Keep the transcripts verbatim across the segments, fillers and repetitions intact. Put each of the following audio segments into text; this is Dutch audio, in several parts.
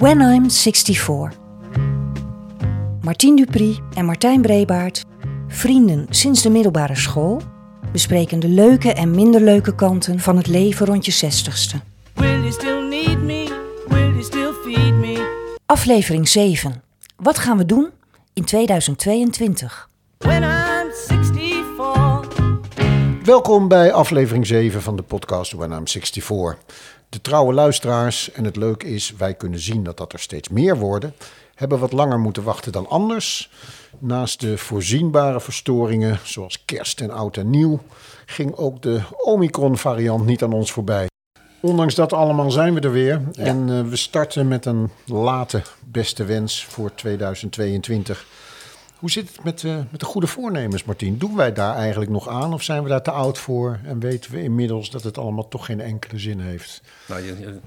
whenim vierenzestig. Martin Dupri en Martijn Brebaert, vrienden sinds de middelbare school, bespreken de leuke en minder leuke kanten van het leven rond je zestigste. Will you still need me? Will you still feed me? Aflevering zeven. Wat gaan we doen in tweeduizend tweeëntwintig? Welkom bij aflevering zeven van de podcast whenim vierenzestig. De trouwe luisteraars, en het leuke is, wij kunnen zien dat dat er steeds meer worden, hebben wat langer moeten wachten dan anders. Naast de voorzienbare verstoringen, zoals kerst en oud en nieuw, ging ook de Omicron variant niet aan ons voorbij. Ondanks dat allemaal zijn we er weer. Ja. En uh, we starten met een late beste wens voor tweeduizend tweeëntwintig. Hoe zit het met, uh, met de goede voornemens, Martin? Doen wij daar eigenlijk nog aan of zijn we daar te oud voor? En weten we inmiddels dat het allemaal toch geen enkele zin heeft? Nou, je, je,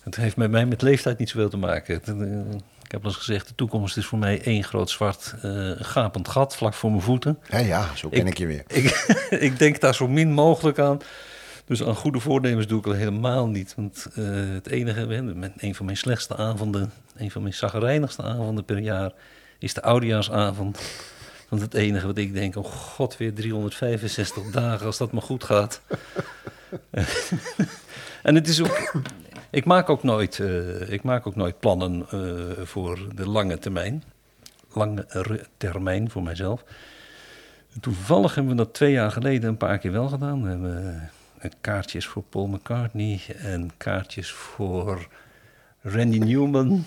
het heeft met mij met leeftijd niet zoveel te maken. Het, uh, ik heb al eens gezegd, de toekomst is voor mij één groot zwart uh, gapend gat vlak voor mijn voeten. Ja, ja, zo ken ik, ik je weer. Ik, ik denk daar zo min mogelijk aan. Dus aan goede voornemens doe ik al helemaal niet. Want uh, het enige, een van mijn slechtste avonden, een van mijn chagrijnigste avonden per jaar, is de oudejaarsavond. Want het enige wat ik denk, oh god, weer driehonderdvijfenzestig dagen als dat maar goed gaat. En het is ook, ik maak ook nooit, uh, ik maak ook nooit plannen uh, voor de lange termijn. Lange termijn voor mijzelf. Toevallig hebben we dat twee jaar geleden een paar keer wel gedaan. We hebben kaartjes voor Paul McCartney en kaartjes voor Randy Newman.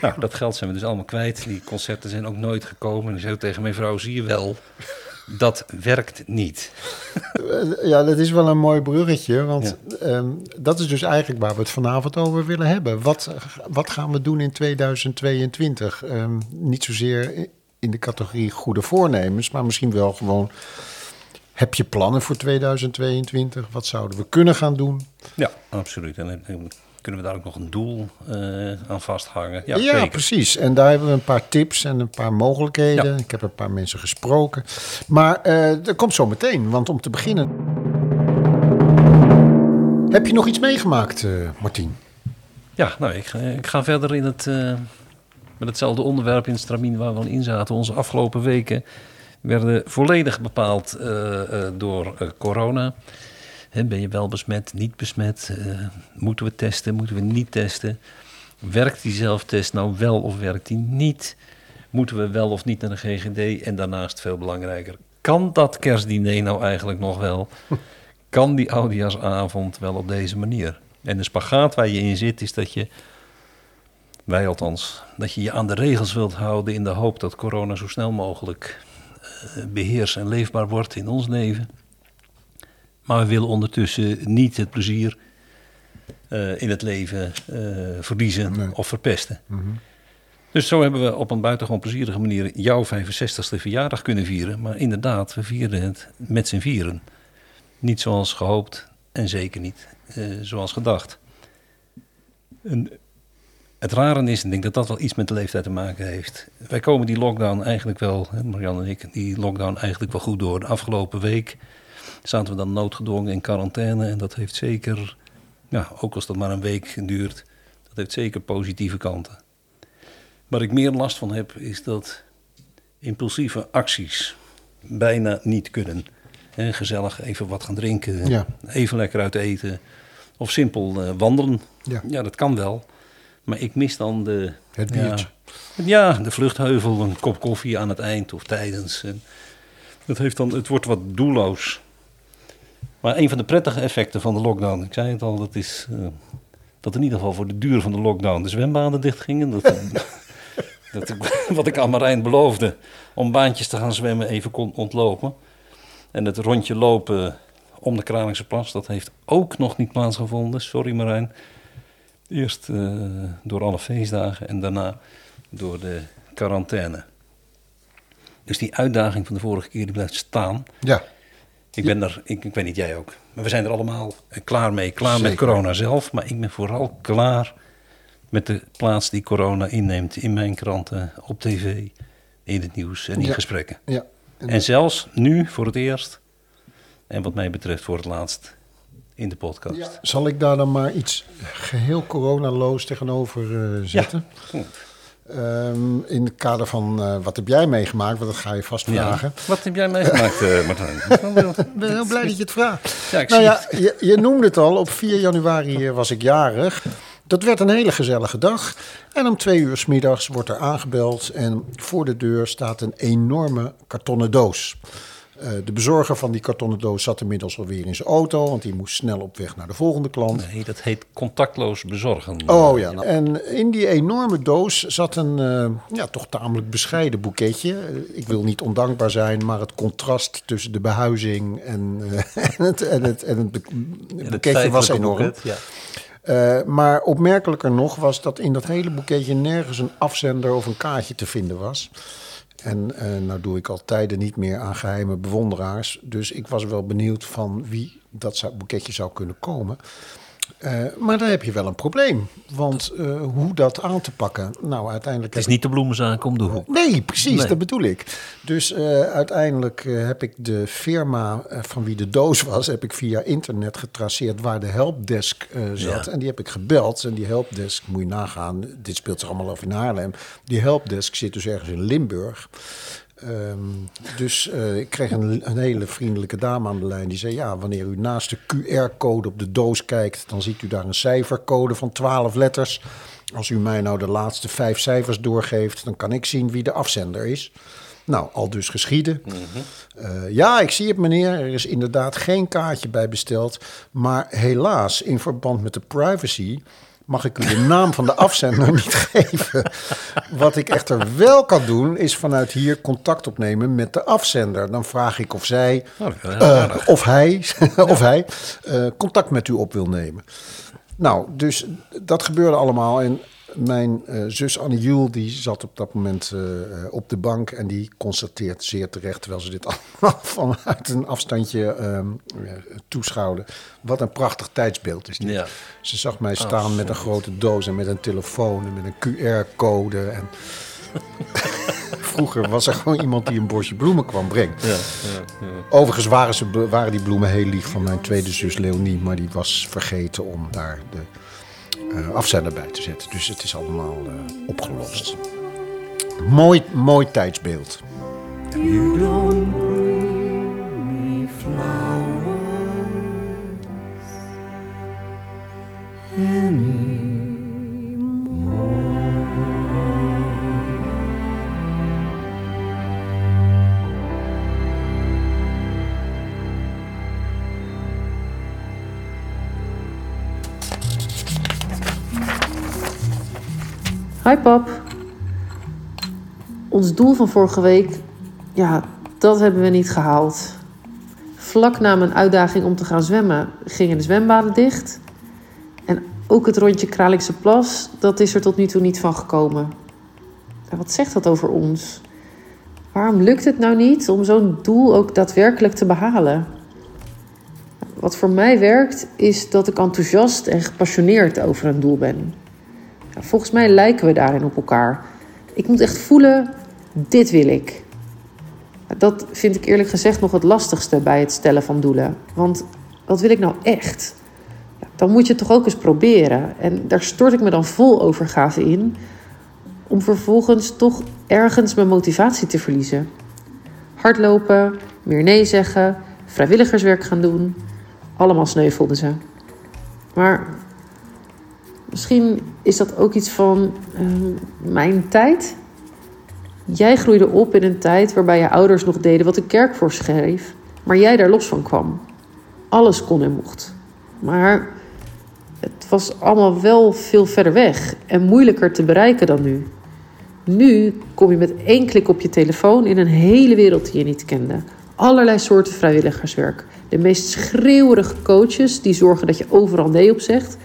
Nou, dat geld zijn we dus allemaal kwijt. Die concerten zijn ook nooit gekomen. En ik zei tegen mijn vrouw, zie je wel, dat werkt niet. Ja, dat is wel een mooi bruggetje. Want ja. um, dat is dus eigenlijk waar we het vanavond over willen hebben. Wat, wat gaan we doen in tweeduizend tweeëntwintig? Um, niet zozeer in de categorie goede voornemens, maar misschien wel gewoon, heb je plannen voor tweeduizend tweeëntwintig? Wat zouden we kunnen gaan doen? Ja, absoluut. En kunnen we daar ook nog een doel uh, aan vasthangen? Ja, ja, precies. En daar hebben we een paar tips en een paar mogelijkheden. Ja. Ik heb een paar mensen gesproken. Maar uh, dat komt zo meteen, want om te beginnen, heb je nog iets meegemaakt, uh, Martin? Ja, nou, ik, ik ga verder in het, uh, met hetzelfde onderwerp in het stramien waar we al in zaten. Onze afgelopen weken werden volledig bepaald uh, uh, door uh, corona. He, ben je wel besmet, niet besmet? Uh, moeten we testen, moeten we niet testen? Werkt die zelftest nou wel of werkt die niet? Moeten we wel of niet naar de G G D? En daarnaast veel belangrijker, kan dat kerstdiner nou eigenlijk nog wel? Kan die oudejaarsavond wel op deze manier? En de spagaat waar je in zit is dat je, wij althans, dat je je aan de regels wilt houden in de hoop dat corona zo snel mogelijk beheers en leefbaar wordt in ons leven. Maar we willen ondertussen niet het plezier uh, in het leven uh, verliezen, nee, of verpesten. Mm-hmm. Dus zo hebben we op een buitengewoon plezierige manier jouw vijfenzestigste verjaardag kunnen vieren. Maar inderdaad, we vieren het met z'n vieren. Niet zoals gehoopt en zeker niet uh, zoals gedacht. En het rare is, en ik denk dat dat wel iets met de leeftijd te maken heeft. Wij komen die lockdown eigenlijk wel, Marianne en ik, die lockdown eigenlijk wel goed door. De afgelopen week zaten we dan noodgedwongen in quarantaine. En dat heeft zeker, ja, ook als dat maar een week duurt, dat heeft zeker positieve kanten. Waar ik meer last van heb, is dat impulsieve acties bijna niet kunnen. He, gezellig even wat gaan drinken, ja, even lekker uit eten. Of simpel uh, wandelen. Ja. Ja, dat kan wel. Maar ik mis dan de, het biertje. Ja, ja, de vluchtheuvel, een kop koffie aan het eind of tijdens. En dat heeft dan, het wordt wat doelloos. Maar een van de prettige effecten van de lockdown, ik zei het al, dat is uh, dat in ieder geval voor de duur van de lockdown de zwembaden dichtgingen. Dat, dat ik, wat ik aan Marijn beloofde, om baantjes te gaan zwemmen, even kon ontlopen. En het rondje lopen om de Kralingse Plas, dat heeft ook nog niet plaatsgevonden. Sorry Marijn. Eerst uh, door alle feestdagen en daarna door de quarantaine. Dus die uitdaging van de vorige keer die blijft staan. Ja. Ik ben er, ik, ik weet niet, jij ook. Maar we zijn er allemaal klaar mee. Klaar, zeker, met corona zelf. Maar ik ben vooral klaar met de plaats die corona inneemt in mijn kranten, op tv, in het nieuws en in, ja, gesprekken. Ja. En, en zelfs nu voor het eerst en wat mij betreft voor het laatst in de podcast. Ja. Zal ik daar dan maar iets geheel coronaloos tegenover uh, zetten? Ja, goed. Um, in het kader van uh, wat heb jij meegemaakt, want dat ga je vast vragen. Ja. Wat heb jij meegemaakt, uh, Martijn? Ik ben heel blij dat je het vraagt. Ja, nou ja, je, je noemde het al, op vier januari was ik jarig. Dat werd een hele gezellige dag. En om twee uur 's middags wordt er aangebeld en voor de deur staat een enorme kartonnen doos. Uh, de bezorger van die kartonnen doos zat inmiddels alweer in zijn auto, want die moest snel op weg naar de volgende klant. Nee, dat heet contactloos bezorgen. Oh ja, en in die enorme doos zat een uh, ja, toch tamelijk bescheiden boeketje. Uh, ik wil niet ondankbaar zijn, maar het contrast tussen de behuizing en, uh, en, het, en, het, en het, boek, het boeketje was enorm. Boeket, ja. Uh, maar opmerkelijker nog was dat in dat hele boeketje nergens een afzender of een kaartje te vinden was. En uh, nou doe ik al tijden niet meer aan geheime bewonderaars. Dus ik was wel benieuwd van wie dat zou, boeketje zou kunnen komen. Uh, maar daar heb je wel een probleem. Want uh, hoe dat aan te pakken? Nou, uiteindelijk... Het is niet de bloemenzaak om de hoek. Nee, precies, nee. Dat bedoel ik. Dus uh, uiteindelijk uh, heb ik de firma uh, van wie de doos was... heb ik via internet getraceerd waar de helpdesk uh, zat. Ja. En die heb ik gebeld. En die helpdesk, moet je nagaan, dit speelt zich allemaal af in Haarlem. Die helpdesk zit dus ergens in Limburg... Um, dus uh, ik kreeg een, een hele vriendelijke dame aan de lijn. Die zei, ja, wanneer u naast de Q R-code op de doos kijkt... dan ziet u daar een cijfercode van twaalf letters. Als u mij nou de laatste vijf cijfers doorgeeft... dan kan ik zien wie de afzender is. Nou, al dus geschieden. Mm-hmm. Uh, ja, ik zie het, meneer. Er is inderdaad geen kaartje bij besteld. Maar helaas, in verband met de privacy... mag ik u de naam van de afzender niet geven. Wat ik echter wel kan doen, is vanuit hier contact opnemen met de afzender. Dan vraag ik of zij, oh, uh, of hij, ja. of hij uh, contact met u op wil nemen. Nou, dus dat gebeurde allemaal. En mijn uh, zus Annie Jul, die zat op dat moment uh, op de bank... en die constateert zeer terecht, terwijl ze dit allemaal vanuit een afstandje uh, toeschouwde... wat een prachtig tijdsbeeld is dit. Ja. Ze zag mij staan oh, met een grote doos en met een telefoon en met een Q R-code. En... Vroeger was er gewoon iemand die een bosje bloemen kwam brengen. Ja, ja, ja. Overigens waren, ze, waren die bloemen heel lief van mijn tweede zus Leonie... maar die was vergeten om daar... de Uh, afzender bij te zetten. Dus het is allemaal uh, opgelost. Mooi, mooi tijdsbeeld. You don't bring me flowers anymore. Hi pap. Ons doel van vorige week, ja, dat hebben we niet gehaald. Vlak na mijn uitdaging om te gaan zwemmen gingen de zwembaden dicht. En ook het rondje Kralingse Plas, dat is er tot nu toe niet van gekomen. En wat zegt dat over ons? Waarom lukt het nou niet om zo'n doel ook daadwerkelijk te behalen? Wat voor mij werkt, is dat ik enthousiast en gepassioneerd over een doel ben. Volgens mij lijken we daarin op elkaar. Ik moet echt voelen, dit wil ik. Dat vind ik eerlijk gezegd nog het lastigste bij het stellen van doelen. Want wat wil ik nou echt? Dan moet je het toch ook eens proberen. En daar stort ik me dan vol overgave in... om vervolgens toch ergens mijn motivatie te verliezen. Hardlopen, meer nee zeggen, vrijwilligerswerk gaan doen. Allemaal sneuvelden ze. Maar... misschien is dat ook iets van uh, mijn tijd. Jij groeide op in een tijd waarbij je ouders nog deden wat de kerk voorschreef, maar jij daar los van kwam. Alles kon en mocht. Maar het was allemaal wel veel verder weg en moeilijker te bereiken dan nu. Nu kom je met één klik op je telefoon in een hele wereld die je niet kende. Allerlei soorten vrijwilligerswerk. De meest schreeuwerige coaches die zorgen dat je overal nee op zegt...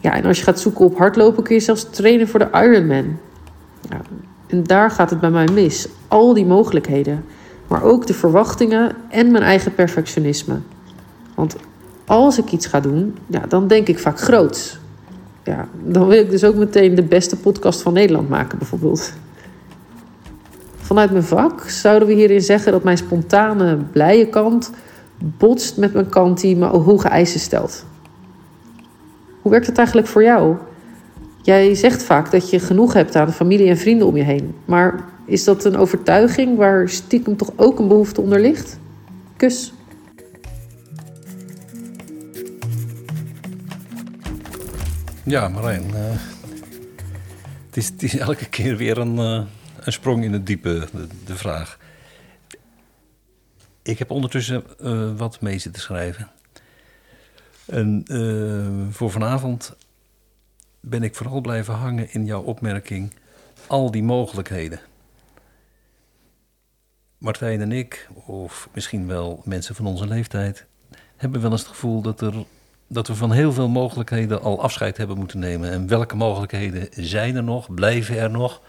Ja, en als je gaat zoeken op hardlopen kun je zelfs trainen voor de Ironman. Ja, en daar gaat het bij mij mis. Al die mogelijkheden. Maar ook de verwachtingen en mijn eigen perfectionisme. Want als ik iets ga doen, ja, dan denk ik vaak groots. Ja, dan wil ik dus ook meteen de beste podcast van Nederland maken bijvoorbeeld. Vanuit mijn vak zouden we hierin zeggen dat mijn spontane, blije kant... botst met mijn kant die me hoge eisen stelt. Hoe werkt het eigenlijk voor jou? Jij zegt vaak dat je genoeg hebt aan familie en vrienden om je heen. Maar is dat een overtuiging waar stiekem toch ook een behoefte onder ligt? Kus. Ja, Marijn. Uh, het, is, het is elke keer weer een, uh, een sprong in het diepe, de, de vraag. Ik heb ondertussen uh, wat mee zitten schrijven. En uh, voor vanavond ben ik vooral blijven hangen in jouw opmerking. Al die mogelijkheden. Martijn en ik, of misschien wel mensen van onze leeftijd, hebben wel eens het gevoel dat, er, dat we van heel veel mogelijkheden al afscheid hebben moeten nemen. En welke mogelijkheden zijn er nog, blijven er nog?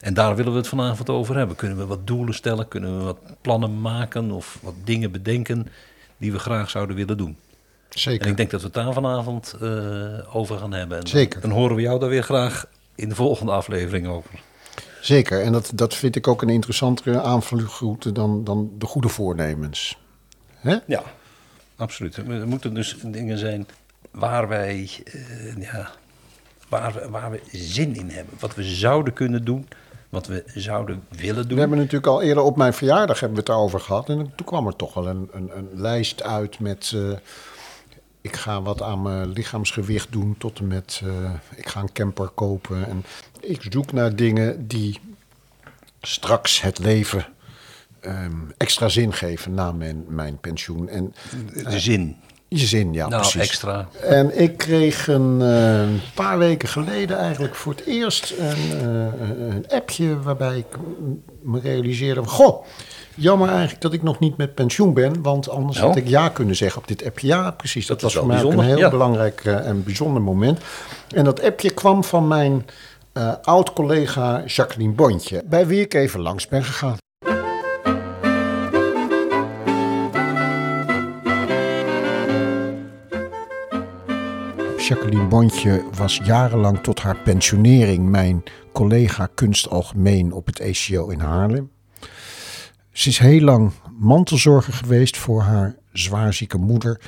En daar willen we het vanavond over hebben. Kunnen we wat doelen stellen, kunnen we wat plannen maken of wat dingen bedenken die we graag zouden willen doen? Zeker. En ik denk dat we het daar vanavond uh, over gaan hebben. En Zeker. Dan, dan horen we jou daar weer graag in de volgende aflevering over. Zeker, en dat, dat vind ik ook een interessantere aanvluchtroute dan, dan de goede voornemens. Hè? Ja, absoluut. Er moeten dus dingen zijn waar wij, uh, ja, waar, waar we zin in hebben. Wat we zouden kunnen doen, wat we zouden willen doen. We hebben natuurlijk al eerder op mijn verjaardag hebben we het daarover gehad. En toen kwam er toch wel een, een, een lijst uit met... Uh, Ik ga wat aan mijn lichaamsgewicht doen tot en met... Uh, ik ga een camper kopen. En ik zoek naar dingen die straks het leven um, extra zin geven na mijn, mijn pensioen. En, uh, de zin. Je zin, ja, nou, precies. Extra. En ik kreeg een uh, paar weken geleden eigenlijk voor het eerst een, uh, een appje waarbij ik me realiseerde... Goh, jammer eigenlijk dat ik nog niet met pensioen ben, want anders nou. had ik ja kunnen zeggen op dit appje. Ja, precies, dat, dat was voor mij een heel ja. belangrijk uh, en bijzonder moment. En dat appje kwam van mijn uh, oud-collega Jacqueline Bontje, bij wie ik even langs ben gegaan. Jacqueline Bontje was jarenlang tot haar pensionering mijn collega kunst algemeen op het E C O in Haarlem. Ze is heel lang mantelzorger geweest voor haar zwaarzieke moeder.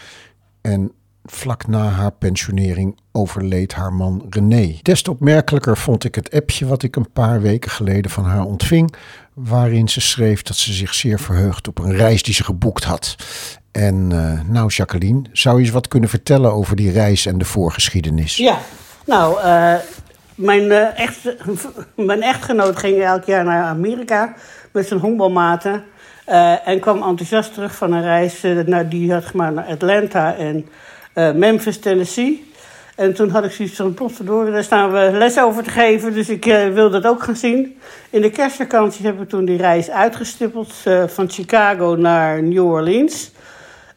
En vlak na haar pensionering overleed haar man René. Des te opmerkelijker vond ik het appje wat ik een paar weken geleden van haar ontving. Waarin ze schreef dat ze zich zeer verheugt op een reis die ze geboekt had. En uh, nou Jacqueline, zou je eens wat kunnen vertellen over die reis en de voorgeschiedenis? Ja, nou, uh, mijn, uh, echt, mijn echtgenoot ging elk jaar naar Amerika met zijn honkbalmaten. Uh, en kwam enthousiast terug van een reis uh, naar, die had gemaakt naar Atlanta en uh, Memphis, Tennessee. En toen had ik zoiets van, potverdorie, daar staan we les over te geven. Dus ik uh, wil dat ook gaan zien. In de kerstvakantie hebben we toen die reis uitgestippeld uh, van Chicago naar New Orleans.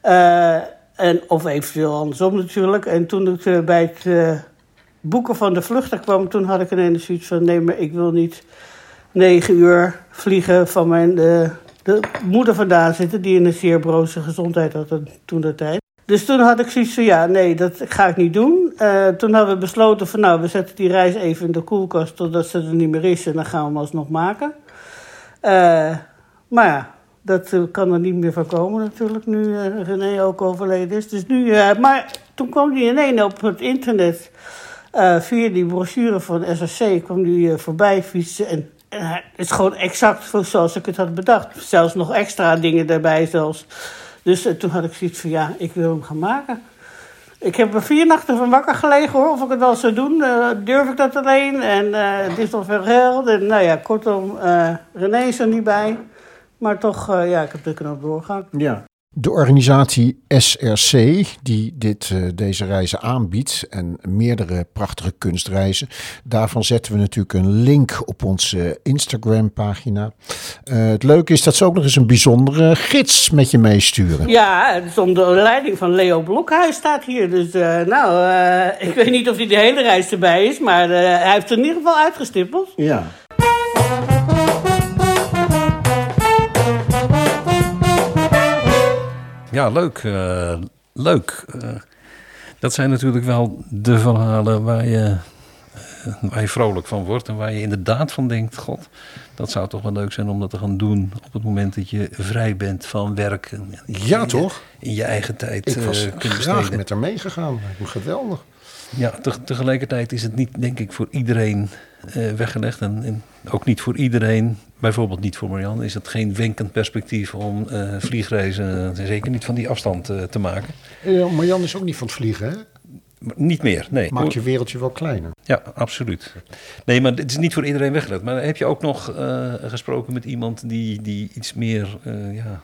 Uh, en, of eventueel andersom natuurlijk. En toen ik uh, bij het uh, boeken van de vluchten kwam... toen had ik ineens zoiets van... nee, maar ik wil niet negen uur vliegen van mijn uh, de moeder vandaan zitten... die in een zeer broze gezondheid had toen dat tijd. Dus toen had ik zoiets van, ja, nee, dat ga ik niet doen. Uh, toen hadden we besloten van, nou, we zetten die reis even in de koelkast... totdat ze er niet meer is en dan gaan we hem alsnog maken. Uh, maar ja... Dat kan er niet meer van komen natuurlijk, nu uh, René ook overleden is. Dus nu, uh, maar toen kwam hij ineens op het internet... Uh, via die brochure van S R C kwam hij uh, voorbij fietsen. En, en het is gewoon exact zoals ik het had bedacht. Zelfs nog extra dingen daarbij zelfs. Dus uh, toen had ik zoiets van, ja, ik wil hem gaan maken. Ik heb er vier nachten van wakker gelegen, hoor. Of ik het wel zou doen, uh, durf ik dat alleen. En uh, het is nog veel geld. En nou ja, kortom, uh, René is er niet bij... Maar toch, uh, ja, ik heb de knop doorgaan. Ja. De organisatie S R C, die dit, uh, deze reizen aanbiedt... en meerdere prachtige kunstreizen... daarvan zetten we natuurlijk een link op onze Instagram-pagina. Uh, het leuke is dat ze ook nog eens een bijzondere gids met je meesturen. Ja, dus onder leiding van Leo Blokhuis staat hier. Dus uh, nou, uh, ik weet niet of hij de hele reis erbij is... maar uh, hij heeft het in ieder geval uitgestippeld. Ja. Ja, leuk. Uh, leuk. Uh, dat zijn natuurlijk wel de verhalen waar je waar je vrolijk van wordt en waar je inderdaad van denkt, god, dat zou toch wel leuk zijn om dat te gaan doen op het moment dat je vrij bent van werk. Ja, toch? In je eigen tijd. Ik was uh, graag besteden. Met haar meegegaan. Geweldig. Ja, te, tegelijkertijd is het niet, denk ik, voor iedereen uh, weggelegd. En, en ook niet voor iedereen, bijvoorbeeld niet voor Marianne, is het geen wenkend perspectief om uh, vliegreizen, uh, zeker niet van die afstand uh, te maken. Ja, Marianne is ook niet van het vliegen, hè? Maar niet meer, nee. Maakt je wereldje wel kleiner. Ja, absoluut. Nee, maar het is niet voor iedereen weggelegd. Maar heb je ook nog uh, gesproken met iemand die, die iets meer uh, ja,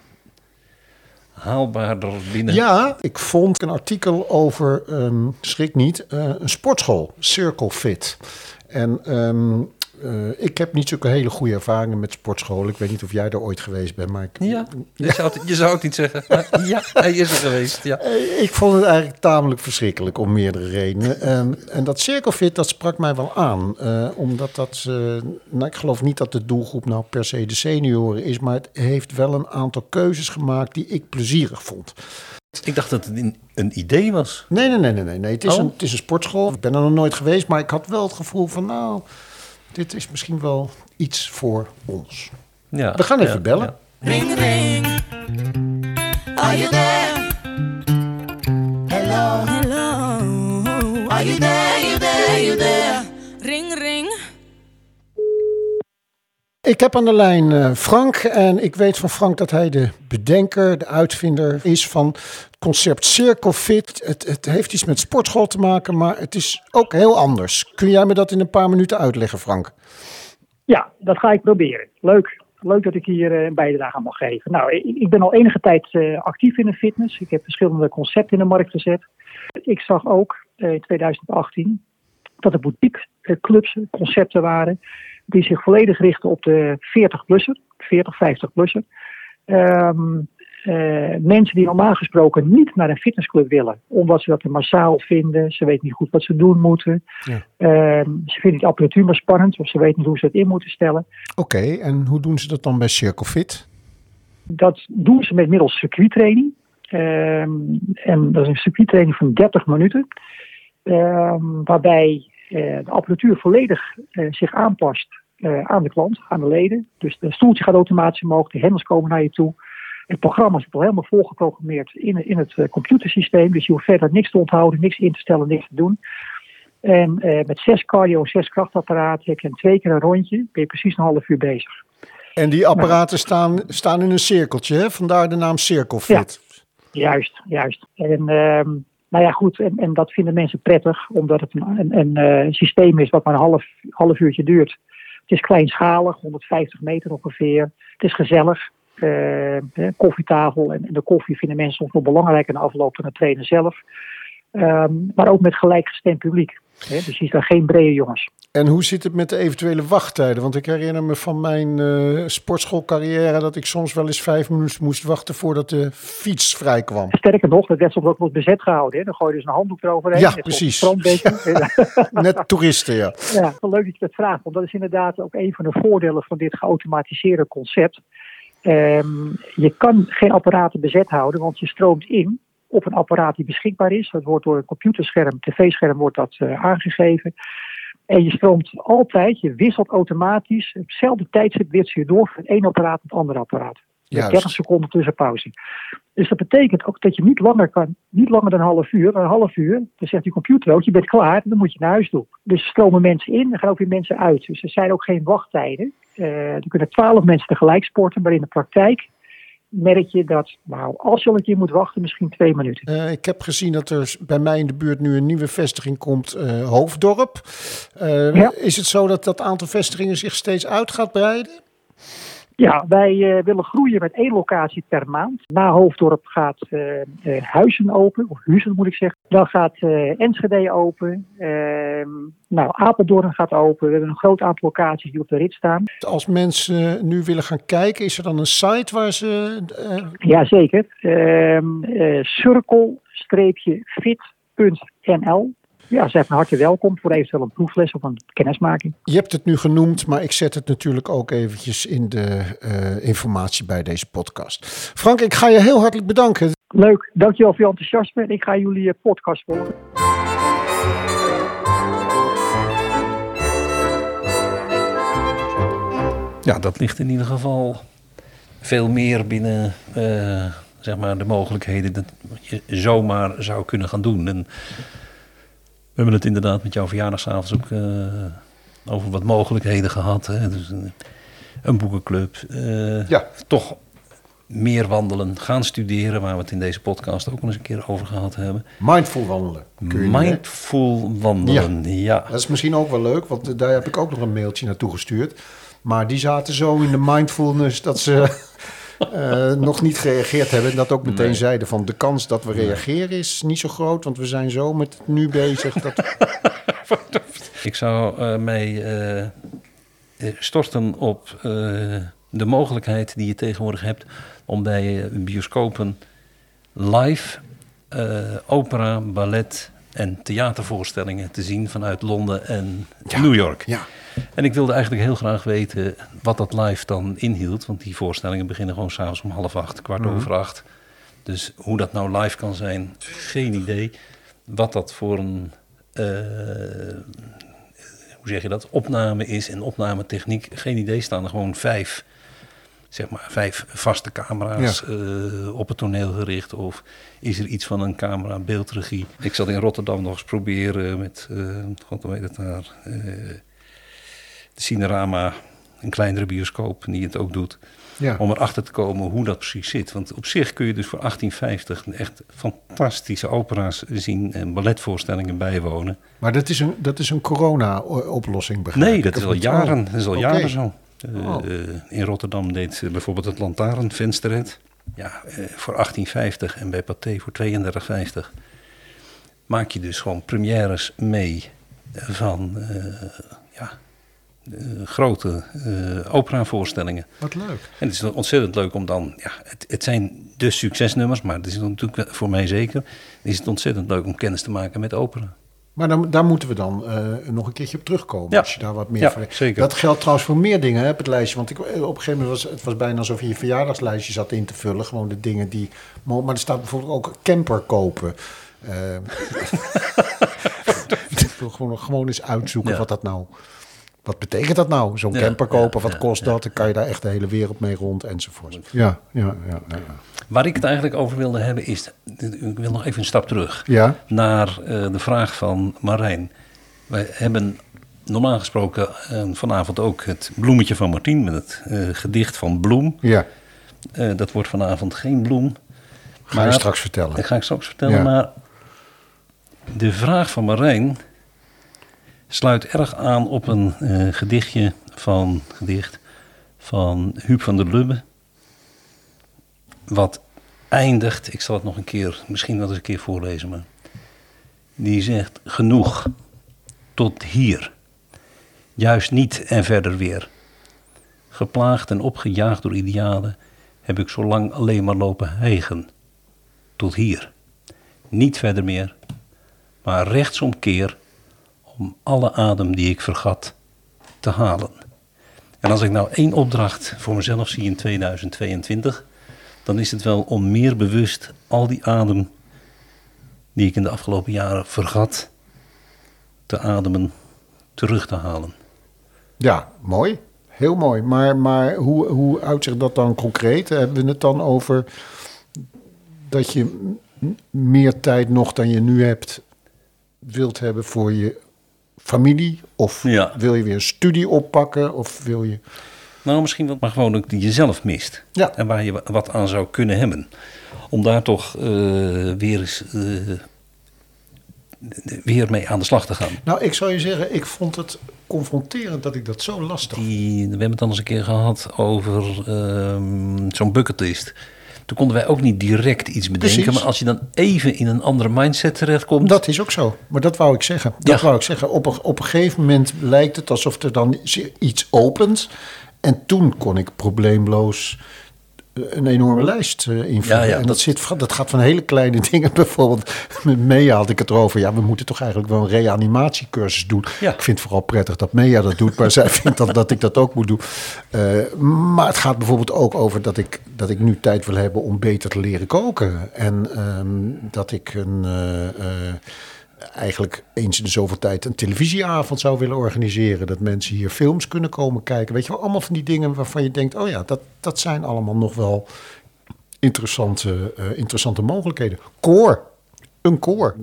haalbaarder binnen... Ja, ik vond een artikel over, um, schrik niet, uh, een sportschool, CirkelFit. En um, uh, ik heb niet zulke hele goede ervaringen met sportscholen. Ik weet niet of jij daar ooit geweest bent, maar... Ik, ja, ja. Je, zou het, je zou het niet zeggen. Maar ja, hij is er geweest, ja. Ik vond het eigenlijk tamelijk verschrikkelijk om meerdere redenen. Um, en dat CirkelFit, dat sprak mij wel aan. Uh, omdat dat... Uh, nou, ik geloof niet dat de doelgroep nou per se de senioren is... maar het heeft wel een aantal keuzes gemaakt die ik plezierig vond. Ik dacht dat het een idee was. Nee, nee, nee, nee, nee. nee. Het is oh. een, het is een sportschool. Ik ben er nog nooit geweest, maar ik had wel het gevoel van... nou, dit is misschien wel iets voor ons. Ja, we gaan even ja, bellen. Ja. Ring, ring. Are you there? Hello, hello. Are you there, you there, you there? Ring, ring. Ik heb aan de lijn Frank en ik weet van Frank dat hij de bedenker, de uitvinder is van het concept CirkelFit. Het, het heeft iets met sportschool te maken, maar het is ook heel anders. Kun jij me dat in een paar minuten uitleggen, Frank? Ja, dat ga ik proberen. Leuk, leuk dat ik hier een bijdrage aan mag geven. Nou, ik ben al enige tijd actief in de fitness. Ik heb verschillende concepten in de markt gezet. Ik zag ook in tweeduizend achttien dat er boutiqueclubs, concepten waren... die zich volledig richten op de veertig-plusser, veertig, vijftig-plusser. Um, uh, mensen die normaal gesproken niet naar een fitnessclub willen... omdat ze dat te massaal vinden, ze weten niet goed wat ze doen moeten. Ja. Um, ze vinden die apparatuur maar spannend of ze weten niet hoe ze dat in moeten stellen. Oké, okay, en hoe doen ze dat dan bij CirkelFit? Dat doen ze met middels circuittraining. Um, en dat is een circuittraining van dertig minuten, um, waarbij... Uh, de apparatuur volledig uh, zich aanpast uh, aan de klant, aan de leden. Dus het stoeltje gaat automatisch omhoog, de hendels komen naar je toe. Het programma zit al helemaal volgeprogrammeerd in, in het uh, computersysteem. Dus je hoeft verder niks te onthouden, niks in te stellen, niks te doen. En uh, met zes cardio, zes krachtapparaten en twee keer een rondje ben je precies een half uur bezig. En die apparaten nou, staan, staan in een cirkeltje, hè? Vandaar de naam CirkelFit. Ja, juist, juist. En... Uh, Nou ja, goed, en, en dat vinden mensen prettig, omdat het een, een, een uh, systeem is wat maar een half, half uurtje duurt. Het is kleinschalig, honderdvijftig meter ongeveer. Het is gezellig. Uh, koffietafel en, en de koffie vinden mensen soms nog belangrijker in de afloop dan het trainen zelf. Um, maar ook met gelijkgestemd publiek. Hè? Dus je ziet daar geen brede jongens. En hoe zit het met de eventuele wachttijden? Want ik herinner me van mijn uh, sportschoolcarrière... dat ik soms wel eens vijf minuten moest wachten voordat de fiets vrij kwam. Sterker nog, dat werd soms ook wel bezet gehouden. Hè? Dan gooi je dus een handdoek eroverheen. Ja, precies. Ja. Net toeristen, ja. Ja, leuk dat je dat vraagt. Want dat is inderdaad ook een van de voordelen van dit geautomatiseerde concept. Um, je kan geen apparaten bezet houden, want je stroomt in... op een apparaat die beschikbaar is. Dat wordt door een computerscherm, tv-scherm wordt dat uh, aangegeven. En je stroomt altijd, je wisselt automatisch. Op hetzelfde tijdstip wissel je door van het ene apparaat naar het andere apparaat. Met juist. dertig seconden tussen pauze. Dus dat betekent ook dat je niet langer kan, niet langer dan een half uur. Een half uur, dan zegt die computer ook, je bent klaar, dan moet je naar huis toe. Dus er stromen mensen in, er gaan ook weer mensen uit. Dus er zijn ook geen wachttijden. Uh, er kunnen twaalf mensen tegelijk sporten, maar in de praktijk... merk je dat, nou, als je al een keer moet wachten, misschien twee minuten. Uh, ik heb gezien dat er bij mij in de buurt nu een nieuwe vestiging komt, uh, Hoofddorp. Uh, ja. Is het zo dat dat aantal vestigingen zich steeds uit gaat breiden? Ja, wij uh, willen groeien met één locatie per maand. Na Hoofddorp gaat uh, uh, Huizen open, of Huizen moet ik zeggen. Dan gaat uh, Enschede open. Uh, nou, Apeldoorn gaat open. We hebben een groot aantal locaties die op de rit staan. Als mensen nu willen gaan kijken, is er dan een site waar ze... Uh... Jazeker. Uh, uh, cirkel fit punt n l. Ja, zijn van harte welkom voor eventueel een proefles of een kennismaking. Je hebt het nu genoemd, maar ik zet het natuurlijk ook eventjes in de uh, informatie bij deze podcast. Frank, ik ga je heel hartelijk bedanken. Leuk, dankjewel voor je enthousiasme en ik ga jullie podcast volgen. ja, dat ligt in ieder geval veel meer binnen uh, zeg maar de mogelijkheden dat je zomaar zou kunnen gaan doen. En we hebben het inderdaad met jouw verjaardagsavond ook uh, over wat mogelijkheden gehad. Hè? Dus een, een boekenclub, uh, ja. toch meer wandelen, gaan studeren, waar we het in deze podcast ook nog eens een keer over gehad hebben. Mindful wandelen. Kun je Mindful niet, wandelen, ja. ja. Dat is misschien ook wel leuk, want daar heb ik ook nog een mailtje naartoe gestuurd. Maar die zaten zo in de mindfulness dat ze uh, nog niet gereageerd hebben. En dat ook meteen nee. zeiden van de kans dat we reageren is niet zo groot. Want we zijn zo met het nu bezig. Dat... Ik zou uh, mij uh, storten op uh, de mogelijkheid die je tegenwoordig hebt om bij uh, bioscopen live uh, opera, ballet en theatervoorstellingen te zien vanuit Londen en ja, New York. Ja. En ik wilde eigenlijk heel graag weten wat dat live dan inhield. Want die voorstellingen beginnen gewoon s'avonds om half acht, kwart mm-hmm. over acht. Dus hoe dat nou live kan zijn, geen idee. Wat dat voor een, uh, hoe zeg je dat, opname is en opnametechniek, geen idee. Staan er gewoon vijf, zeg maar vijf vaste camera's ja. uh, op het toneel gericht. Of is er iets van een camera, beeldregie. Ik zat in Rotterdam nog eens proberen met, uh, god weet het daar... Uh, de Cinerama, een kleinere bioscoop die het ook doet, ja. om erachter te komen hoe dat precies zit. Want op zich kun je dus voor achttien vijftig echt fantastische opera's zien en balletvoorstellingen bijwonen. Maar dat is een, dat is een corona-oplossing, begrijp ik? Nee, dat is al jaren, dat is al okay. jaren zo. Uh, oh. uh, in Rotterdam deed bijvoorbeeld het LantarenVenster het. Ja, uh, voor achttien vijftig en bij Pathé voor tweeëndertig vijftig maak je dus gewoon premières mee van... Uh, ja. Uh, grote uh, operavoorstellingen. Wat leuk. En het is ontzettend leuk om dan... Ja, het, het zijn de succesnummers, maar het is natuurlijk voor mij zeker... is het ontzettend leuk om kennis te maken met opera. Maar dan, daar moeten we dan uh, nog een keertje op terugkomen. Ja. Als je daar wat meer ja, voor... zeker. Dat geldt trouwens voor meer dingen, hè, op het lijstje. Want ik, op een gegeven moment was het was bijna alsof je je verjaardagslijstje zat in te vullen. Gewoon de dingen die... Maar er staat bijvoorbeeld ook camper kopen... Uh, ik wil gewoon, gewoon eens uitzoeken ja. wat dat nou... Wat betekent dat nou? Zo'n ja, camper kopen, ja, wat kost ja, dat? Dan kan je daar echt de hele wereld mee rond enzovoort. Ja, ja, ja, ja, ja. Waar ik het eigenlijk over wilde hebben is... Ik wil nog even een stap terug ja? naar uh, de vraag van Marijn. Wij hebben normaal gesproken uh, vanavond ook het bloemetje van Martijn... met het uh, gedicht van Bloem. Ja. Uh, dat wordt vanavond geen bloem. Ga maar, je straks vertellen. Dat ga ik straks vertellen, ja. maar de vraag van Marijn... sluit erg aan op een uh, gedichtje van, gedicht van Huub van der Lubbe. Wat eindigt, ik zal het nog een keer, misschien wel eens een keer voorlezen, maar die zegt: genoeg, tot hier, juist niet en verder weer. Geplaagd en opgejaagd door idealen heb ik zo lang alleen maar lopen hijgen. Tot hier, niet verder meer, maar rechtsomkeer... om alle adem die ik vergat te halen. En als ik nou één opdracht voor mezelf zie in tweeduizend tweeëntwintig... dan is het wel om meer bewust al die adem... die ik in de afgelopen jaren vergat te ademen, terug te halen. Ja, mooi. Heel mooi. Maar, maar hoe, hoe uitzicht dat dan concreet? Hebben we het dan over dat je meer tijd nog dan je nu hebt... wilt hebben voor je... familie? Of ja. wil je weer een studie oppakken? Of wil je... Nou, misschien wat maar gewoon ook die je zelf mist. Ja. En waar je wat aan zou kunnen hebben. Om daar toch uh, weer eens... Uh, weer mee aan de slag te gaan. Nou, ik zou je zeggen, ik vond het confronterend dat ik dat zo lastig vond. Die, we hebben het al eens een keer gehad over uh, zo'n bucketlist... Toen konden wij ook niet direct iets bedenken. Precies. Maar als je dan even in een andere mindset terechtkomt... Dat is ook zo. Maar dat wou ik zeggen. Dat ja. wou ik zeggen. Op een, op een gegeven moment lijkt het alsof er dan iets opent. En toen kon ik probleemloos een enorme lijst uh, invullen. Ja, ja, en dat, dat, zit, dat gaat van hele kleine dingen. Bijvoorbeeld met Mea had ik het over. Ja, we moeten toch eigenlijk wel een reanimatiecursus doen. Ja. Ik vind het vooral prettig dat Mea dat doet. Maar zij vindt dat, dat ik dat ook moet doen. Uh, maar het gaat bijvoorbeeld ook over dat ik, dat ik nu tijd wil hebben... om beter te leren koken. En um, dat ik een... Uh, uh, eigenlijk eens in de zoveel tijd een televisieavond zou willen organiseren. Dat mensen hier films kunnen komen kijken. Weet je wel, allemaal van die dingen waarvan je denkt, oh ja, dat, dat zijn allemaal nog wel interessante, uh, interessante mogelijkheden. Koor, een koor.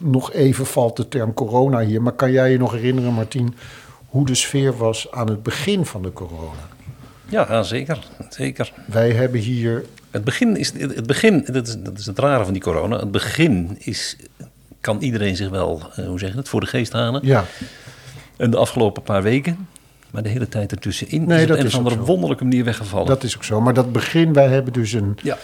Nog even valt de term corona hier, maar kan jij je nog herinneren, Martijn, hoe de sfeer was aan het begin van de corona? Ja, zeker, zeker. Wij hebben hier... Het begin is het begin. Dat is, dat is het rare van die corona. Het begin is, kan iedereen zich wel, hoe zeg je het, voor de geest halen. Ja. En de afgelopen paar weken, maar de hele tijd ertussenin, nee, is het op een andere wonderlijke manier weggevallen. Dat is ook zo. Maar dat begin, wij hebben dus een, ja.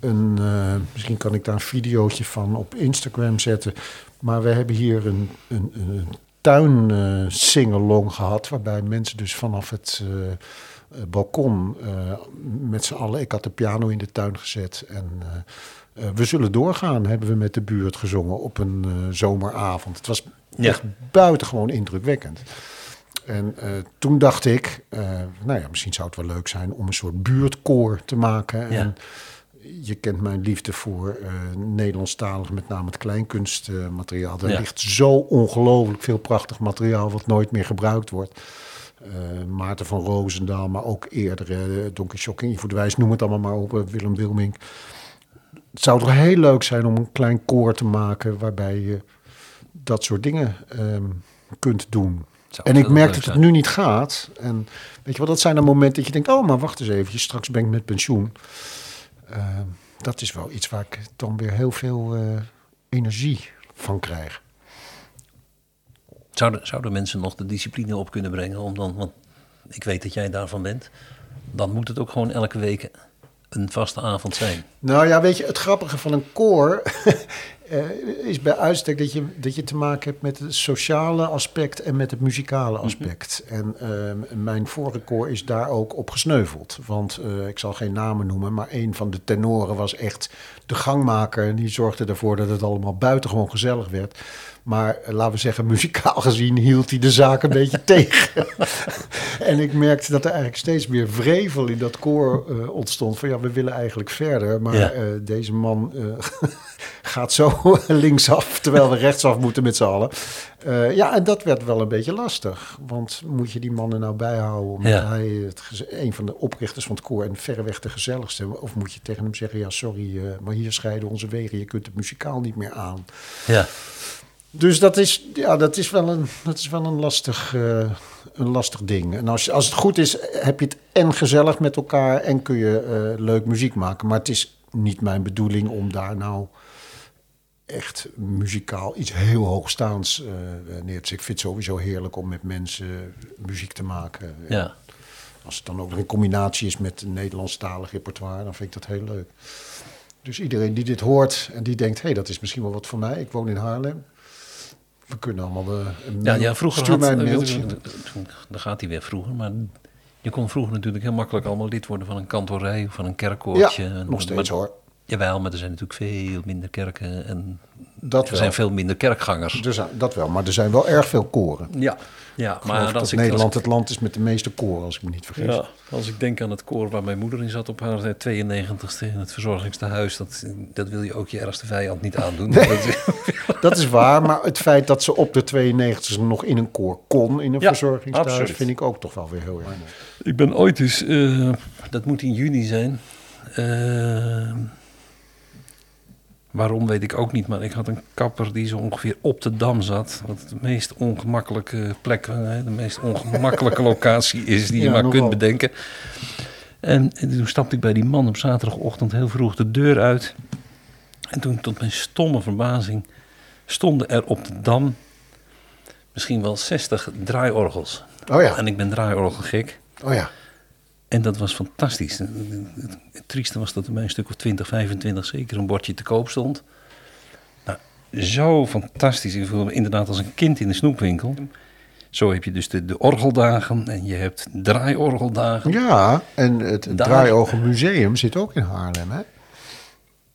een uh, misschien kan ik daar een videootje van op Instagram zetten. Maar we hebben hier een, een, een tuin uh, sing-along gehad, waarbij mensen dus vanaf het uh, balkon uh, met z'n allen. Ik had de piano in de tuin gezet en uh, uh, we zullen doorgaan, hebben we met de buurt gezongen op een uh, zomeravond. Het was ja. echt buitengewoon indrukwekkend. En uh, toen dacht ik, uh, nou ja, misschien zou het wel leuk zijn om een soort buurtkoor te maken. Ja. En je kent mijn liefde voor uh, Nederlandstalig, met name het kleinkunstmateriaal. Uh, Daar ja. ligt zo ongelooflijk veel prachtig materiaal wat nooit meer gebruikt wordt. Uh, Maarten van Roosendaal, maar ook eerder uh, Donkersjok en Ivo de Wijs, noem het allemaal maar op, uh, Willem Wilmink. Het zou toch heel leuk zijn om een klein koor te maken waarbij je dat soort dingen um, kunt doen. En ik merk dat het nu niet gaat. En weet je wel, dat zijn dan momenten dat je denkt, oh, maar wacht eens even, straks ben ik met pensioen. Uh, dat is wel iets waar ik dan weer heel veel uh, energie van krijg. Zouden, zouden mensen nog de discipline op kunnen brengen om dan, want ik weet dat jij daarvan bent, dan moet het ook gewoon elke week een vaste avond zijn. Nou ja, weet je, het grappige van een koor is bij uitstek dat je, dat je te maken hebt met het sociale aspect en met het muzikale aspect. Mm-hmm. En uh, mijn vorige koor is daar ook op gesneuveld. Want uh, ik zal geen namen noemen, maar een van de tenoren was echt de gangmaker. En die zorgde ervoor dat het allemaal buitengewoon gezellig werd. Maar laten we zeggen, muzikaal gezien hield hij de zaak een beetje tegen. En ik merkte dat er eigenlijk steeds meer wrevel in dat koor uh, ontstond. Van ja, we willen eigenlijk verder, maar ja. uh, deze man uh, gaat zo linksaf, terwijl we rechtsaf moeten met z'n allen. Uh, ja, en dat werd wel een beetje lastig. Want moet je die man er nou bijhouden? Omdat ja. hij het gez- een van de oprichters van het koor en verreweg de gezelligste. Of moet je tegen hem zeggen, ja sorry, uh, maar hier scheiden onze wegen. Je kunt het muzikaal niet meer aan. Ja. Dus dat is, ja, dat is wel een, dat is wel een, lastig, uh, een lastig ding. En als, als het goed is, heb je het en gezellig met elkaar en kun je uh, leuk muziek maken. Maar het is niet mijn bedoeling om daar nou echt muzikaal iets heel hoogstaans uh, neer te zetten. Ik vind het sowieso heerlijk om met mensen muziek te maken. Ja. Als het dan ook nog in combinatie is met een Nederlandstalig repertoire, dan vind ik dat heel leuk. Dus iedereen die dit hoort en die denkt, hé, hey, dat is misschien wel wat voor mij. Ik woon in Haarlem. We kunnen allemaal de, een ja, ja, vroeger stuur had, mij een mailtje. Dan gaat hij weer vroeger, maar je kon vroeger natuurlijk heel makkelijk allemaal lid worden van een kantorij of van een kerkkoortje. Ja, nog steeds maar, hoor. Jawel, maar er zijn natuurlijk veel minder kerken en dat er wel. Zijn veel minder kerkgangers. Er zijn, dat wel, maar er zijn wel erg veel koren. Ja, ja maar dat ik, Nederland ik, het land is met de meeste koren, als ik me niet vergis. Ja, als ik denk aan het koor waar mijn moeder in zat op haar tweeënnegentigste in het verzorgingstehuis, dat, dat wil je ook je ergste vijand niet aandoen. Nee, dat, dat is waar, maar het feit dat ze op de tweeënnegentigste nog in een koor kon in een ja, verzorgingstehuis, absoluut. Vind ik ook toch wel weer heel erg. Ik ben ooit eens, uh, dat moet in juni zijn. Uh, Waarom weet ik ook niet, maar ik had een kapper die zo ongeveer op de Dam zat. Wat de meest ongemakkelijke plek, de meest ongemakkelijke locatie is die je ja, maar nogal. kunt bedenken. En, en toen stapte ik bij die man op zaterdagochtend heel vroeg de deur uit. En toen tot mijn stomme verbazing stonden er op de Dam misschien wel zestig draaiorgels. Oh ja. En ik ben draaiorgelgek. Oh ja. En dat was fantastisch. Het trieste was dat er bij een stuk of twintig, vijfentwintig zeker een bordje te koop stond. Nou, zo fantastisch. Ik voelde me inderdaad als een kind in de snoepwinkel. Zo heb je dus de, de orgeldagen en je hebt draaiorgeldagen. Ja, en het Daar, draaiorgelmuseum zit ook in Haarlem, hè?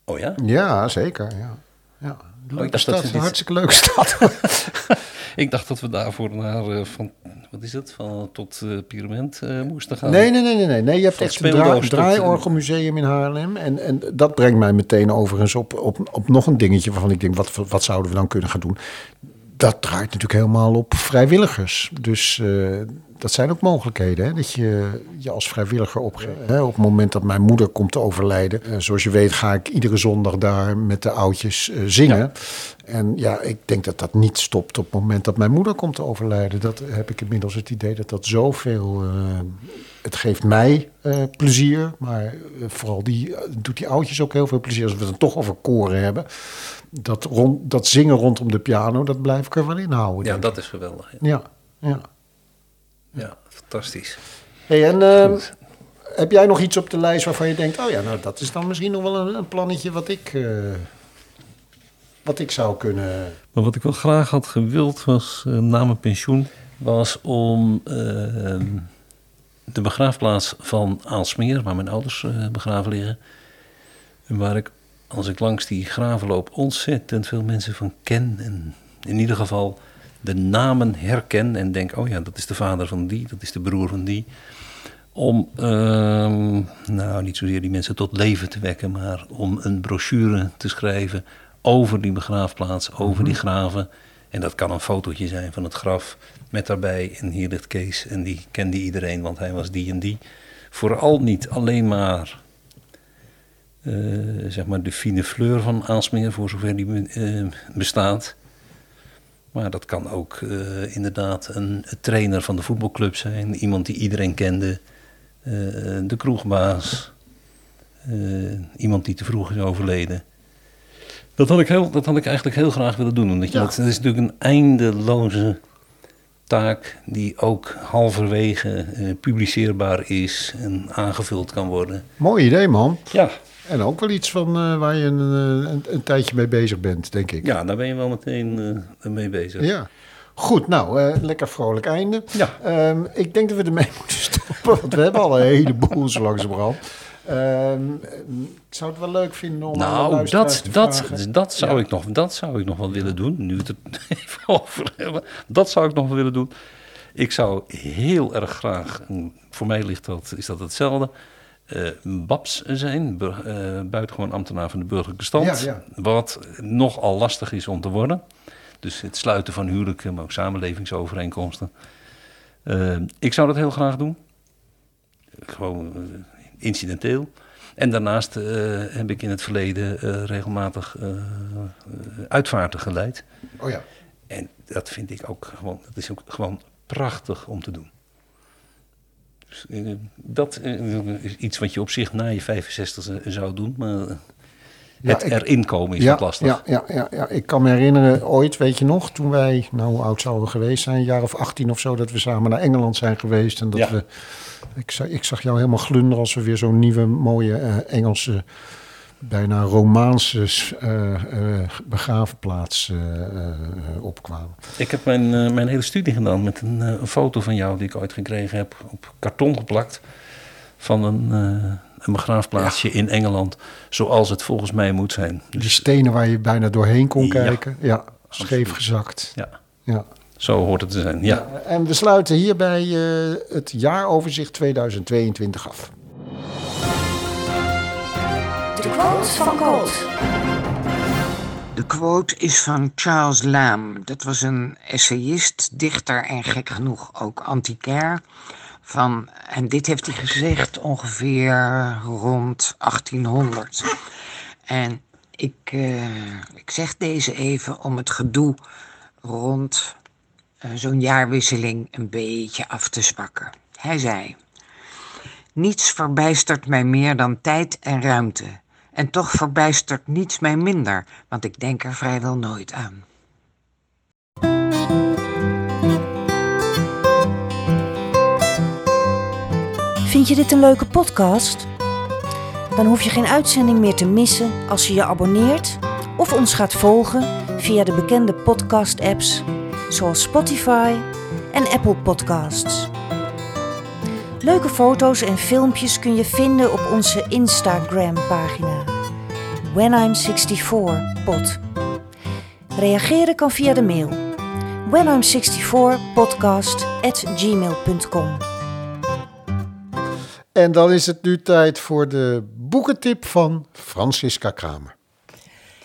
Oh ja? Ja, zeker. Ja. Ja. Leuk, oh, ik dacht dat, dat is een hartstikke leuke stad. Ik dacht dat we daarvoor naar uh, van, wat is het, van tot uh, Pyramid uh, moesten gaan. Nee, nee, nee, nee, nee. nee je hebt van echt een dra- draaiorgelmuseum in Haarlem. En, en dat brengt mij meteen overigens op, op, op nog een dingetje waarvan ik denk, wat, wat zouden we dan kunnen gaan doen? Dat draait natuurlijk helemaal op vrijwilligers. Dus uh, dat zijn ook mogelijkheden. Hè? Dat je je als vrijwilliger opgeeft. Hè? Op het moment dat mijn moeder komt te overlijden. Uh, zoals je weet ga ik iedere zondag daar met de oudjes uh, zingen. Ja. En ja, ik denk dat dat niet stopt op het moment dat mijn moeder komt te overlijden. Dat heb ik inmiddels het idee dat dat zoveel... Uh, het geeft mij uh, plezier. Maar uh, vooral die, uh, doet die oudjes ook heel veel plezier. Als we het dan toch over koren hebben. Dat, rond, dat zingen rondom de piano, dat blijf ik er wel in houden. Ja, dat is geweldig. Ja, ja. ja. ja fantastisch. Hey, en uh, heb jij nog iets op de lijst waarvan je denkt... oh ja, nou dat is dan misschien nog wel een, een plannetje wat ik, uh, wat ik zou kunnen... Maar wat ik wel graag had gewild was, uh, na mijn pensioen... was om uh, de begraafplaats van Aalsmeer, waar mijn ouders uh, begraven liggen... en waar ik... als ik langs die graven loop, ontzettend veel mensen van ken. En in ieder geval de namen herken en denk, oh ja, dat is de vader van die, dat is de broer van die. Om, uh, nou niet zozeer die mensen tot leven te wekken, maar om een brochure te schrijven over die begraafplaats, over mm-hmm. die graven. En dat kan een fotootje zijn van het graf met daarbij, en hier ligt Kees en die kende iedereen, want hij was die en die. Vooral niet alleen maar... Uh, zeg maar de fine fleur van Aalsmeer, voor zover die uh, bestaat. Maar dat kan ook uh, inderdaad een trainer van de voetbalclub zijn. Iemand die iedereen kende. Uh, de kroegbaas. Uh, iemand die te vroeg is overleden. Dat had ik, heel, dat had ik eigenlijk heel graag willen doen. Omdat je ja. dat, dat is natuurlijk een eindeloze taak die ook halverwege uh, publiceerbaar is en aangevuld kan worden. Mooi idee, man. Ja. En ook wel iets van uh, waar je een, een, een tijdje mee bezig bent, denk ik. Ja, daar ben je wel meteen uh, mee bezig. Ja. Goed, nou, uh, lekker vrolijk einde. Ja. Um, ik denk dat we ermee moeten stoppen, want we hebben al een heleboel zo langzamerhand. Um, ik zou het wel leuk vinden om... Nou, dat, dat, dat, zou ja. ik nog, dat zou ik nog wel willen doen. Nu we het er even over hebben. Dat zou ik nog wel willen doen. Ik zou heel erg graag... Voor mij ligt dat, is dat hetzelfde... Uh, babs zijn, bur- uh, buitengewoon ambtenaar van de burgerlijke stand. Ja, ja. Wat nogal lastig is om te worden. Dus het sluiten van huwelijken, maar ook samenlevingsovereenkomsten. Uh, ik zou dat heel graag doen. Gewoon uh, incidenteel. En daarnaast uh, heb ik in het verleden uh, regelmatig uh, uitvaarten geleid. Oh ja. En dat vind ik ook gewoon, dat is ook gewoon prachtig om te doen. Dat is iets wat je op zich na je vijfenzestigste zou doen, maar het ja, ik, erin komen is ja, wat lastig. Ja, ja, ja, ja, ik kan me herinneren ooit, weet je nog, toen wij, nou hoe oud zouden we geweest zijn, een jaar of achttien of zo, dat we samen naar Engeland zijn geweest. En dat ja. we, ik, ik zag jou helemaal glunderen als we weer zo'n nieuwe mooie uh, Engelse, bijna Romaanse uh, uh, begraafplaats uh, uh, opkwamen. Ik heb mijn, uh, mijn hele studie gedaan met een, uh, een foto van jou... die ik ooit gekregen heb, op karton geplakt... van een, uh, een begraafplaatsje ja. in Engeland, zoals het volgens mij moet zijn. Dus die stenen waar je bijna doorheen kon kijken, ja, ja scheef gezakt. Ja. Ja. Zo hoort het te zijn, ja. ja en we sluiten hierbij uh, het jaaroverzicht tweeduizend tweeëntwintig af. De quote van Colt. De quote is van Charles Lamb. Dat was een essayist, dichter en gek genoeg ook antiquair. Van, en dit heeft hij gezegd ongeveer rond achttienhonderd. En ik, uh, ik zeg deze even om het gedoe rond uh, zo'n jaarwisseling een beetje af te zwakken. Hij zei... Niets verbijstert mij meer dan tijd en ruimte. En toch verbijstert niets mij minder, want ik denk er vrijwel nooit aan. Vind je dit een leuke podcast? Dan hoef je geen uitzending meer te missen als je je abonneert of ons gaat volgen via de bekende podcast-apps zoals Spotify en Apple Podcasts. Leuke foto's en filmpjes kun je vinden op onze Instagram-pagina. whenim vierenzestig pod. Reageren kan via de mail whenim vierenzestig podcast at gmail punt com. En dan is het nu tijd voor de boekentip van Francisca Kramer.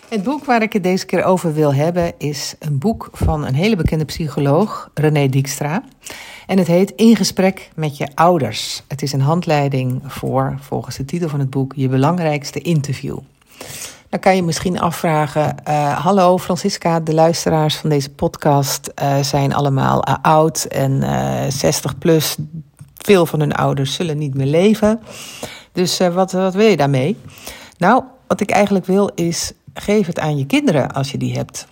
Het boek waar ik het deze keer over wil hebben is een boek van een hele bekende psycholoog, René Diekstra. En het heet In gesprek met je ouders. Het is een handleiding voor, volgens de titel van het boek, je belangrijkste interview. Dan kan je misschien afvragen, uh, hallo Francisca, de luisteraars van deze podcast uh, zijn allemaal uh, oud en uh, zestig plus. Veel van hun ouders zullen niet meer leven. Dus uh, wat, wat wil je daarmee? Nou, wat ik eigenlijk wil is, geef het aan je kinderen als je die hebt.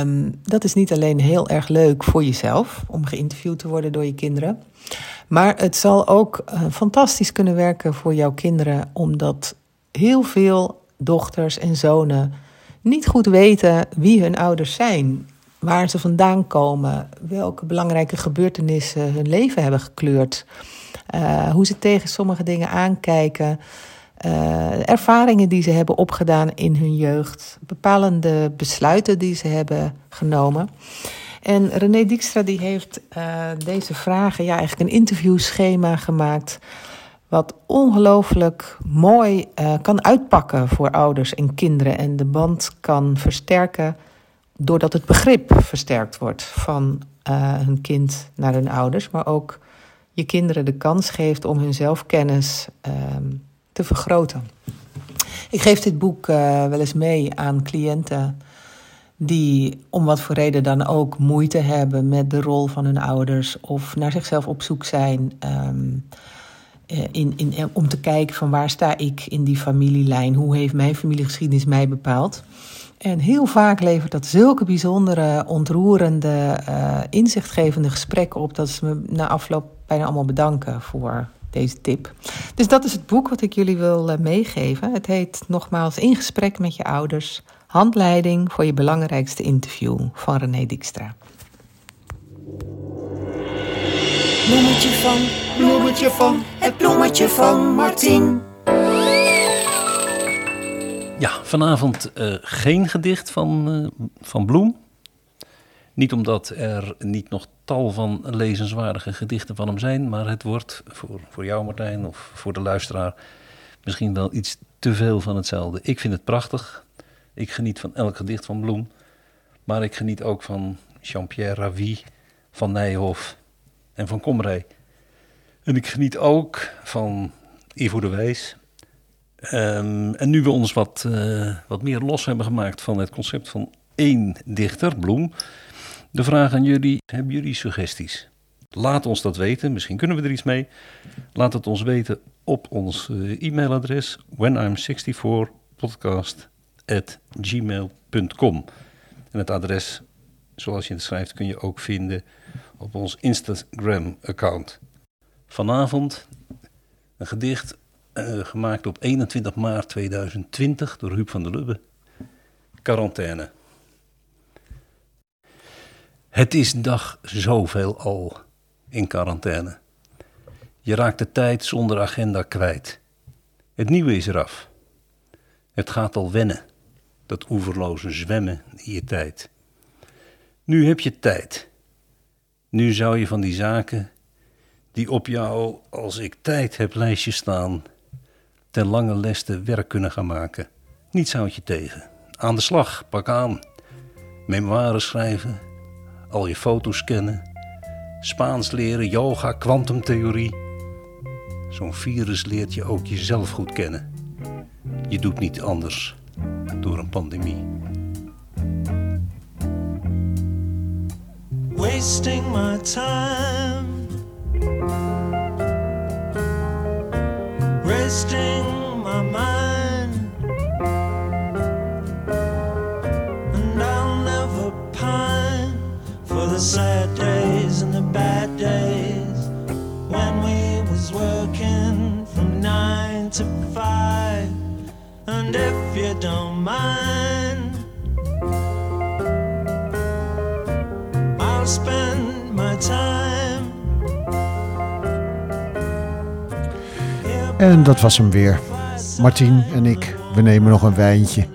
Um, dat is niet alleen heel erg leuk voor jezelf, om geïnterviewd te worden door je kinderen. Maar het zal ook uh, fantastisch kunnen werken voor jouw kinderen, omdat heel veel dochters en zonen niet goed weten wie hun ouders zijn, waar ze vandaan komen, welke belangrijke gebeurtenissen hun leven hebben gekleurd, uh, hoe ze tegen sommige dingen aankijken, uh, ervaringen die ze hebben opgedaan in hun jeugd, bepalende besluiten die ze hebben genomen. En René Diekstra die heeft uh, deze vragen, ja, eigenlijk een interviewschema gemaakt, wat ongelooflijk mooi uh, kan uitpakken voor ouders en kinderen en de band kan versterken, doordat het begrip versterkt wordt van uh, hun kind naar hun ouders, maar ook je kinderen de kans geeft om hun zelfkennis uh, te vergroten. Ik geef dit boek uh, wel eens mee aan cliënten die om wat voor reden dan ook moeite hebben met de rol van hun ouders of naar zichzelf op zoek zijn. Um, In, in, om te kijken van waar sta ik in die familielijn, hoe heeft mijn familiegeschiedenis mij bepaald. En heel vaak levert dat zulke bijzondere, ontroerende, uh, inzichtgevende gesprekken op, dat ze me na afloop bijna allemaal bedanken voor deze tip. Dus dat is het boek wat ik jullie wil uh, meegeven. Het heet nogmaals In gesprek met je ouders, handleiding voor je belangrijkste interview van René Diekstra. Bloemetje van, bloemetje van, het bloemetje van Martin. Ja, vanavond uh, geen gedicht van, uh, van Bloem. Niet omdat er niet nog tal van lezenswaardige gedichten van hem zijn, maar het wordt voor, voor jou, Martijn, of voor de luisteraar misschien wel iets te veel van hetzelfde. Ik vind het prachtig. Ik geniet van elk gedicht van Bloem. Maar ik geniet ook van Jean-Pierre Ravi, van Nijhoff en van Komrij. En ik geniet ook van Ivo de Wijs. Um, en nu we ons wat, uh, wat meer los hebben gemaakt van het concept van één dichter, Bloem, de vraag aan jullie, hebben jullie suggesties? Laat ons dat weten, misschien kunnen we er iets mee. Laat het ons weten op ons uh, e-mailadres whenim vierenzestig podcast at gmail punt com. En het adres, zoals je het schrijft, kun je ook vinden op ons Instagram-account. Vanavond een gedicht uh, gemaakt op eenentwintig maart tweeduizend twintig door Huub van der Lubbe. Quarantaine. Het is dag zoveel al in quarantaine. Je raakt de tijd zonder agenda kwijt. Het nieuwe is eraf. Het gaat al wennen, dat oeverloze zwemmen in je tijd. Nu heb je tijd. Nu zou je van die zaken die op jou, als ik tijd heb, lijstje staan, ten lange leste werk kunnen gaan maken. Niets houdt je tegen. Aan de slag, pak aan. Memoires schrijven, al je foto's kennen, Spaans leren, yoga, kwantumtheorie. Zo'n virus leert je ook jezelf goed kennen. Je doet niet anders door een pandemie. Wasting my time, resting my mind, and I'll never pine for the sad days and the bad days when we was working from nine to five. And if you don't mind, spend my time. En dat was hem weer. Martin en ik, we nemen nog een wijntje.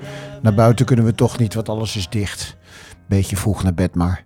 Naar buiten kunnen we toch niet, want alles is dicht. Beetje vroeg naar bed maar.